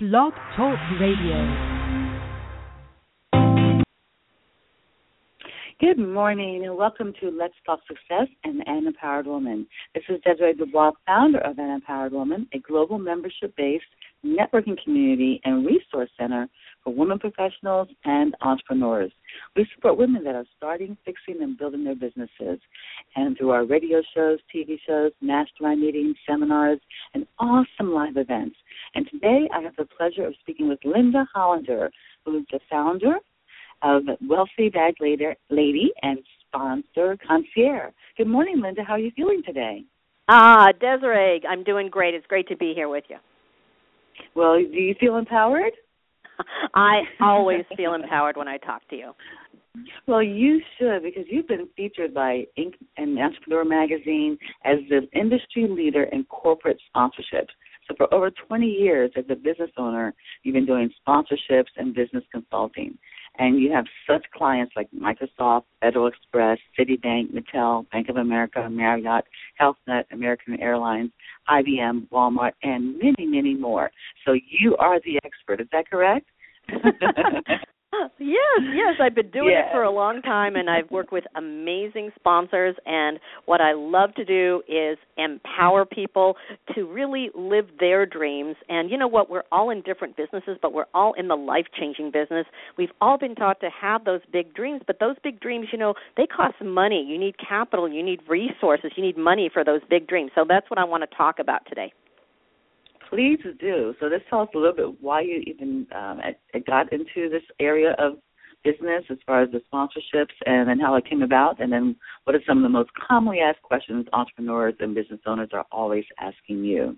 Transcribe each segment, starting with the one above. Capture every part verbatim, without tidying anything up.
Blog Talk Radio. Good morning and welcome to Let's Talk Success and An Empowered Woman. This is Desiree DuBois, founder of An Empowered Woman, a global membership-based networking community and resource center for women professionals and entrepreneurs. We support women that are starting, fixing, and building their businesses. And through our radio shows, T V shows, mastermind meetings, seminars, and awesome live events. And today I have the pleasure of speaking with Linda Hollander, who is the founder of Wealthy Bag Lady and Sponsor Concierge. Good morning, Linda. How are you feeling today? Ah, Desiree, I'm doing great. It's great to be here with you. Well, do you feel empowered? I always feel empowered when I talk to you. Well, you should, because you've been featured by Inc and Entrepreneur Magazine as the industry leader in corporate sponsorships. So for over twenty years as a business owner, you've been doing sponsorships and business consulting. And you have such clients like Microsoft, Federal Express, Citibank, Mattel, Bank of America, Marriott, Health Net, American Airlines, I B M, Walmart, and many, many more. So you are the expert. Is that correct? Yes, yes, I've been doing yes. it for a long time, and I've worked with amazing sponsors, and what I love to do is empower people to really live their dreams. And you know what, we're all in different businesses, but we're all in the life-changing business. We've all been taught to have those big dreams, but those big dreams, you know, they cost money. You need capital, you need resources, you need money for those big dreams. So that's what I want to talk about today. Please do. So let's tell us a little bit why you even um, got into this area of business as far as the sponsorships and then how it came about, and then what are some of the most commonly asked questions entrepreneurs and business owners are always asking you?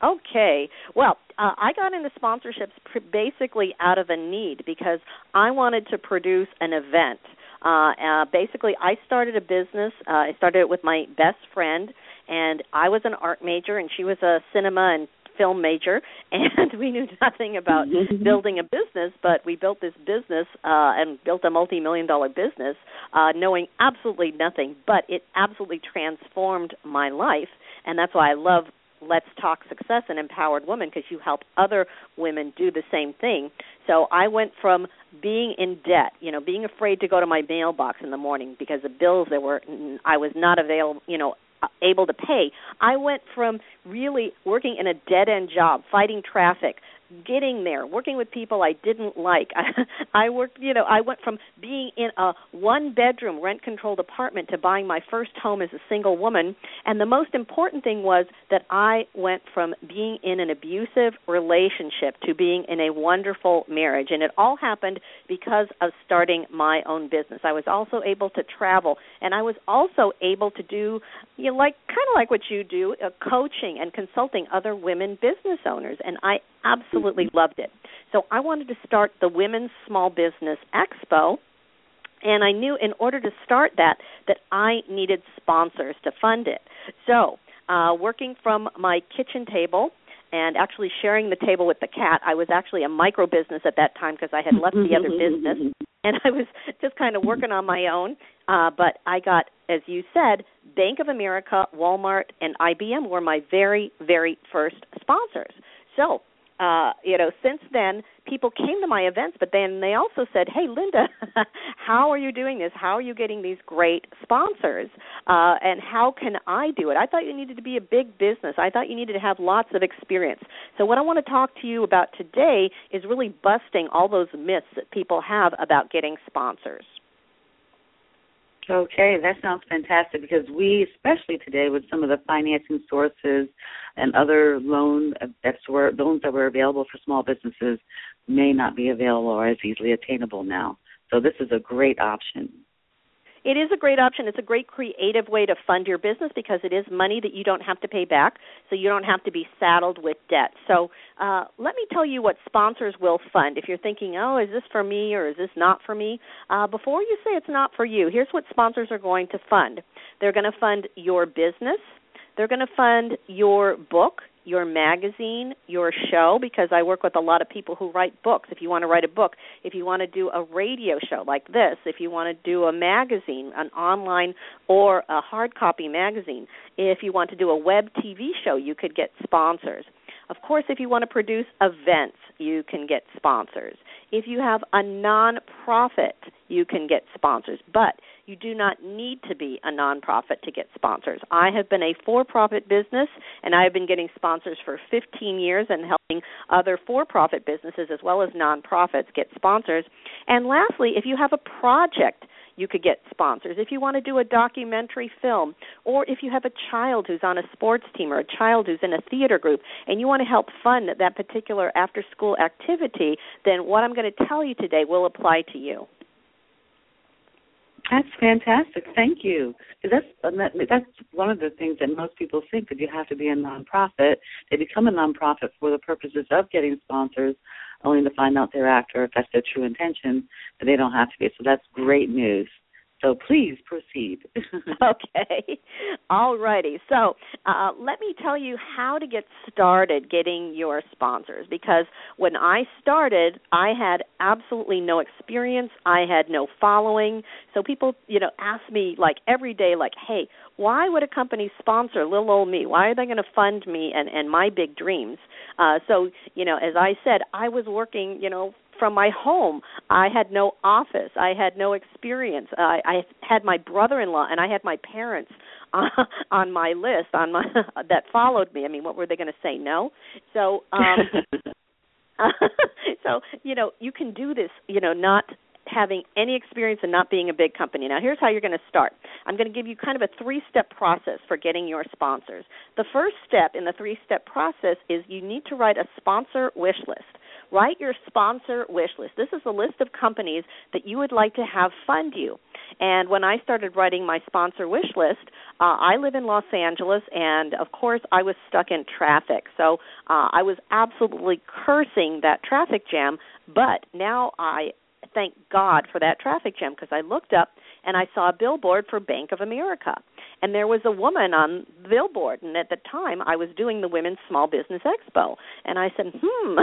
Okay. Well, uh, I got into sponsorships pr- basically out of a need because I wanted to produce an event. Uh, uh, basically, I started a business. Uh, I started it with my best friend, and I was an art major, and she was a cinema and film major, and we knew nothing about building a business, but we built this business uh, and built a multi-million dollar business uh, knowing absolutely nothing, but it absolutely transformed my life, and that's why I love Let's Talk Success and Empowered Women, because you help other women do the same thing. So I went from being in debt, you know, being afraid to go to my mailbox in the morning because the bills that were, I was not available, you know, able to pay. I went from really working in a dead-end job, fighting traffic, getting there, working with people I didn't like. I, I worked, you know, I went from being in a one-bedroom rent-controlled apartment to buying my first home as a single woman. And the most important thing was that I went from being in an abusive relationship to being in a wonderful marriage. And it all happened because of starting my own business. I was also able to travel, and I was also able to do, you know, like kind of like what you do, uh, coaching and consulting other women business owners. And I absolutely Absolutely loved it. So I wanted to start the Women's Small Business Expo, and I knew in order to start that, that I needed sponsors to fund it. So uh, working from my kitchen table and actually sharing the table with the cat, I was actually a micro-business at that time because I had left the other business, and I was just kind of working on my own. Uh, but I got, as you said, Bank of America, Walmart, and I B M were my very, very first sponsors. So Uh, you know, since then, people came to my events, but then they also said, hey, Linda, how are you doing this? How are you getting these great sponsors? Uh, and how can I do it? I thought you needed to be a big business. I thought you needed to have lots of experience. So what I want to talk to you about today is really busting all those myths that people have about getting sponsors. Okay, that sounds fantastic because we, especially today with some of the financing sources and other loan that's where, loans that were available for small businesses may not be available or as easily attainable now. So this is a great option. It is a great option. It's a great creative way to fund your business because it is money that you don't have to pay back, so you don't have to be saddled with debt. So uh, let me tell you what sponsors will fund. If you're thinking, oh, is this for me or is this not for me? Uh, before you say it's not for you, here's what sponsors are going to fund. They're going to fund your business. They're going to fund your book, your magazine, your show, because I work with a lot of people who write books. If you want to write a book, if you want to do a radio show like this, if you want to do a magazine, an online or a hard copy magazine, if you want to do a web T V show, you could get sponsors. Of course, if you want to produce events, you can get sponsors. If you have a nonprofit, you can get sponsors, but you do not need to be a nonprofit to get sponsors. I have been a for-profit business, and I have been getting sponsors for fifteen years and helping other for-profit businesses as well as nonprofits get sponsors. And lastly, if you have a project, you could get sponsors. If you want to do a documentary film, or if you have a child who's on a sports team or a child who's in a theater group and you want to help fund that particular after-school activity, then what I'm going to tell you today will apply to you. That's fantastic. Thank you. That's that's one of the things that most people think, that you have to be a nonprofit. They become a nonprofit for the purposes of getting sponsors, only to find out thereafter, if that's their true intention, that they don't have to be. So that's great news. So please proceed. Okay. All righty. So uh, let me tell you how to get started getting your sponsors, because when I started, I had absolutely no experience. I had no following. So people, you know, ask me like every day, like, hey, why would a company sponsor little old me? Why are they going to fund me and, and my big dreams? Uh, so, you know, as I said, I was working, you know, from my home. I had no office. I had no experience. I, I had my brother-in-law and I had my parents on, on my list on my that followed me. I mean, what were they going to say? No. So, um, so you know, you can do this. You know, not having any experience and not being a big company. Now, here's how you're going to start. I'm going to give you kind of a three-step process for getting your sponsors. The first step in the three-step process is you need to write a sponsor wish list. Write your sponsor wish list. This is a list of companies that you would like to have fund you. And when I started writing my sponsor wish list, uh, I live in Los Angeles, and, of course, I was stuck in traffic. So uh, I was absolutely cursing that traffic jam, but now I thank God for that traffic jam, because I looked up and I saw a billboard for Bank of America. And there was a woman on the billboard, and at the time I was doing the Women's Small Business Expo. And I said, hmm,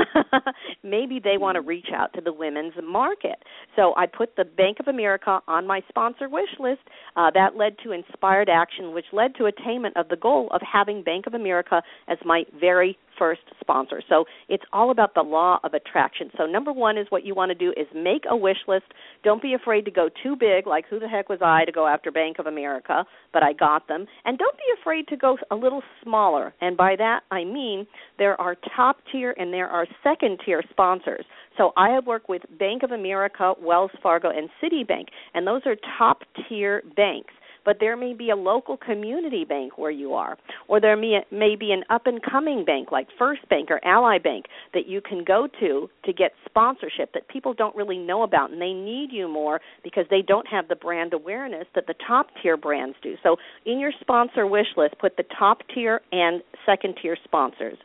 maybe they want to reach out to the women's market. So I put the Bank of America on my sponsor wish list. Uh, that led to inspired action, which led to attainment of the goal of having Bank of America as my very first sponsor. So it's all about the law of attraction. So number one is what you want to do is make a wish list. Don't be afraid to go too big, like who the heck was I to go after Bank of America, but I got them. And don't be afraid to go a little smaller. And by that I mean there are top tier and there are second tier sponsors. So I have worked with Bank of America, Wells Fargo, and Citibank, and those are top tier banks. But there may be a local community bank where you are, or there may, may be an up-and-coming bank like First Bank or Ally Bank that you can go to to get sponsorship that people don't really know about, and they need you more because they don't have the brand awareness that the top-tier brands do. So in your sponsor wish list, put the top-tier and second-tier sponsors.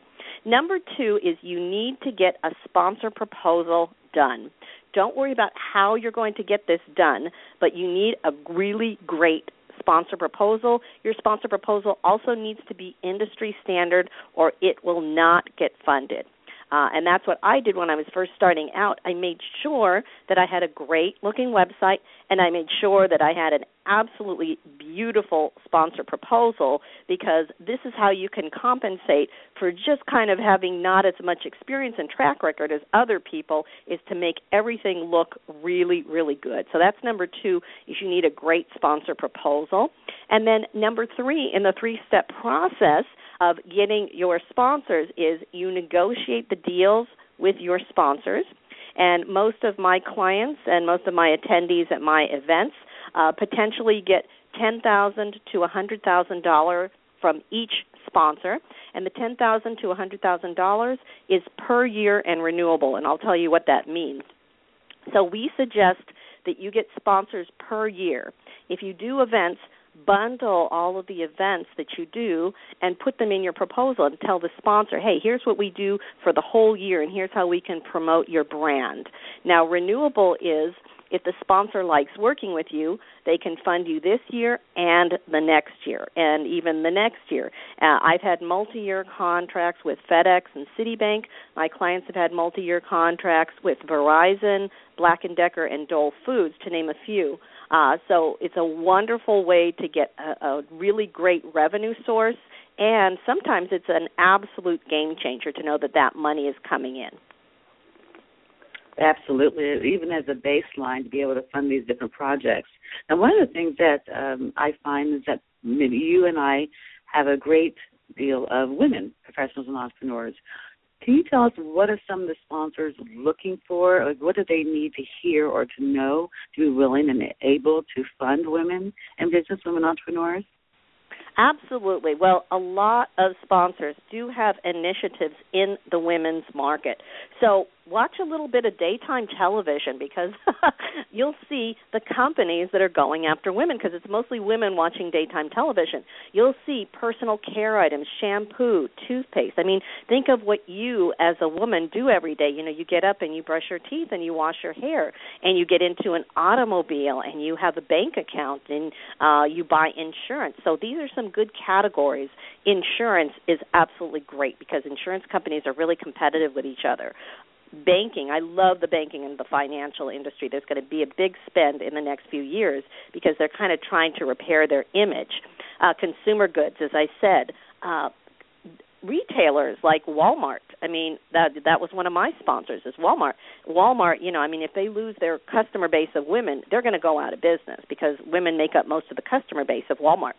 Number two is you need to get a sponsor proposal done. Don't worry about how you're going to get this done, but you need a really great sponsor proposal. Your sponsor proposal also needs to be industry standard or it will not get funded. Uh, and that's what I did when I was first starting out. I made sure that I had a great-looking website, and I made sure that I had an absolutely beautiful sponsor proposal, because this is how you can compensate for just kind of having not as much experience and track record as other people, is to make everything look really, really good. So that's number two, is you need a great sponsor proposal. And then number three in the three-step process of getting your sponsors is you negotiate the deals with your sponsors. And most of my clients and most of my attendees at my events uh, potentially get ten thousand dollars to one hundred thousand dollars from each sponsor. And the ten thousand dollars to one hundred thousand dollars is per year and renewable, and I'll tell you what that means. So we suggest that you get sponsors per year. If you do events, bundle all of the events that you do and put them in your proposal and tell the sponsor, hey, here's what we do for the whole year and here's how we can promote your brand. Now, renewable is if the sponsor likes working with you, they can fund you this year and the next year and even the next year. Uh, I've had multi-year contracts with FedEx and Citibank. My clients have had multi-year contracts with Verizon, Black and Decker, and Dole Foods, to name a few. Uh, so it's a wonderful way to get a, a really great revenue source And sometimes it's an absolute game changer to know that that money is coming in. Absolutely, even as a baseline to be able to fund these different projects. And one of the things that um, I find is that maybe you and I have a great deal of women, professionals and entrepreneurs. Can you tell us what are some of the sponsors looking for? Like, what do they need to hear or to know to be willing and able to fund women and business women entrepreneurs? Absolutely. Well, a lot of sponsors do have initiatives in the women's market. So watch a little bit of daytime television because you'll see the companies that are going after women because it's mostly women watching daytime television. You'll see personal care items, shampoo, toothpaste. I mean, think of what you as a woman do every day. You know, you get up and you brush your teeth and you wash your hair and you get into an automobile and you have a bank account and uh, you buy insurance. So these are some good categories. Insurance is absolutely great because insurance companies are really competitive with each other. Banking, I love the banking and the financial industry. There's going to be a big spend in the next few years because they're kind of trying to repair their image. Uh, consumer goods, as I said, uh, retailers like Walmart. I mean, that that was one of my sponsors is Walmart. Walmart, you know, I mean, if they lose their customer base of women, they're going to go out of business because women make up most of the customer base of Walmart.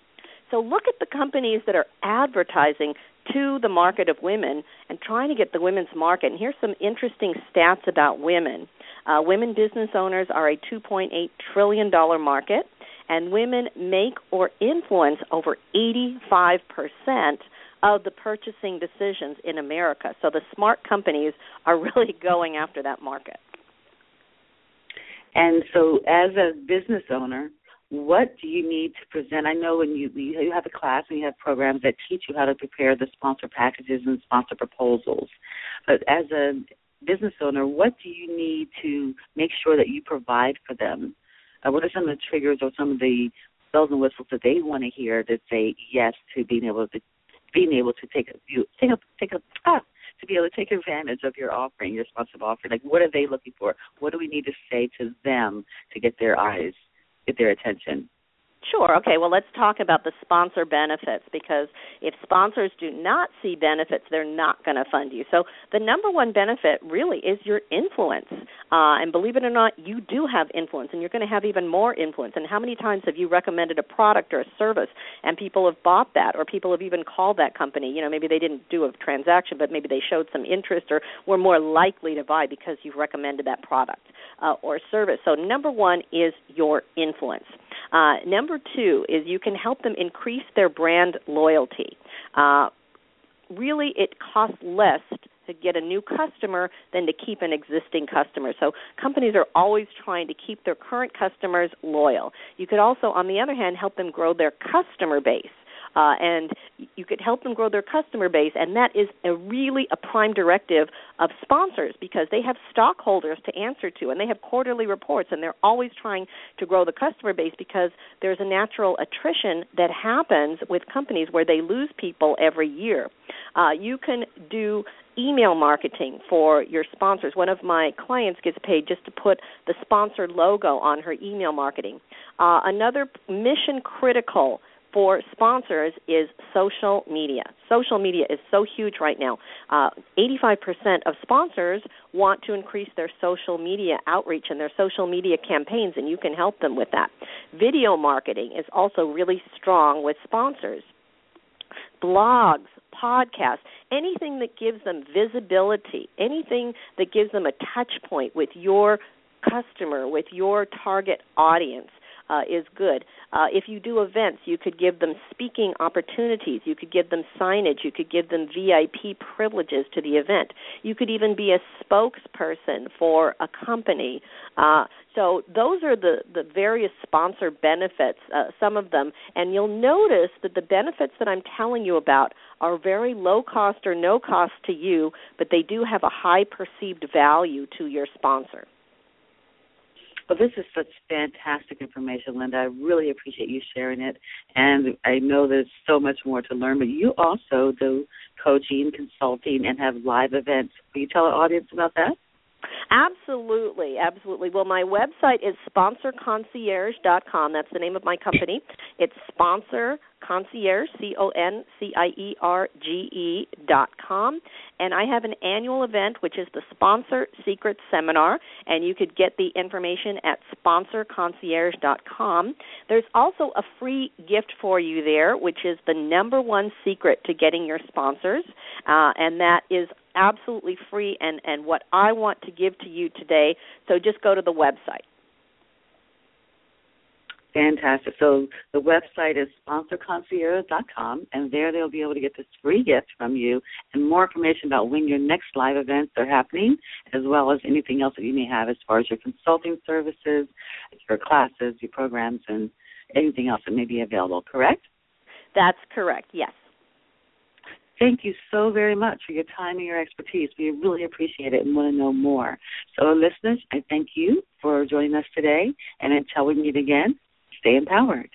So look at the companies that are advertising to the market of women and trying to get the women's market. And here's some interesting stats about women. Uh, women business owners are a two point eight trillion dollars market, and women make or influence over eighty-five percent of the purchasing decisions in America. So the smart companies are really going after that market. And so as a business owner, what do you need to present? I know when you you have a class and you have programs that teach you how to prepare the sponsor packages and sponsor proposals. But as a business owner, what do you need to make sure that you provide for them? Uh, what are some of the triggers or some of the bells and whistles that they want to hear that say yes to being able to being able to take you take a take a ah, to be able to take advantage of your offering, your sponsor offering? Like, what are they looking for? What do we need to say to them to get their eyes? Get their attention. Sure. Okay, well, let's talk about the sponsor benefits because if sponsors do not see benefits, they're not going to fund you. So the number one benefit really is your influence. Uh, and believe it or not, you do have influence, and you're going to have even more influence. And how many times have you recommended a product or a service, and people have bought that, or people have even called that company? You know, maybe they didn't do a transaction, but maybe they showed some interest or were more likely to buy because you've recommended that product uh, or service. So number one is your influence. Uh, number two is you can help them increase their brand loyalty. Uh, really, it costs less to get a new customer than to keep an existing customer. So companies are always trying to keep their current customers loyal. You could also, on the other hand, help them grow their customer base. Uh, and you could help them grow their customer base, and that is a really a prime directive of sponsors because they have stockholders to answer to, and they have quarterly reports, and they're always trying to grow the customer base because there's a natural attrition that happens with companies where they lose people every year. Uh, you can do email marketing for your sponsors. One of my clients gets paid just to put the sponsor logo on her email marketing. Uh, another mission critical for sponsors is social media. Social media is so huge right now. Uh, eighty-five percent of sponsors want to increase their social media outreach and their social media campaigns, and you can help them with that. Video marketing is also really strong with sponsors. Blogs, podcasts, anything that gives them visibility, anything that gives them a touch point with your customer, with your target audience. Uh, is good. Uh, if you do events, you could give them speaking opportunities. You could give them signage. You could give them V I P privileges to the event. You could even be a spokesperson for a company. Uh, so those are the, the various sponsor benefits, uh, some of them. And you'll notice that the benefits that I'm telling you about are very low cost or no cost to you, but they do have a high perceived value to your sponsor. Well, this is such fantastic information, Linda. I really appreciate you sharing it. And I know there's so much more to learn, but you also do coaching, consulting, and have live events. Will you tell our audience about that? Absolutely, absolutely. Well, my website is Sponsor Concierge dot com. That's the name of my company. It's Sponsor Concierge, C O N C I E R G E dot com. And I have an annual event, which is the Sponsor Secrets Seminar, and you could get the information at Sponsor Concierge dot com. There's also a free gift for you there, which is the number one secret to getting your sponsors, uh, and that is absolutely free, and, and what I want to give to you today. So just go to the website. Fantastic. So the website is Sponsor Concierge dot com, and there they'll be able to get this free gift from you and more information about when your next live events are happening, as well as anything else that you may have as far as your consulting services, your classes, your programs, and anything else that may be available, correct? That's correct, yes. Thank you so very much for your time and your expertise. We really appreciate it and want to know more. So, listeners, I thank you for joining us today. And until we meet again, stay empowered.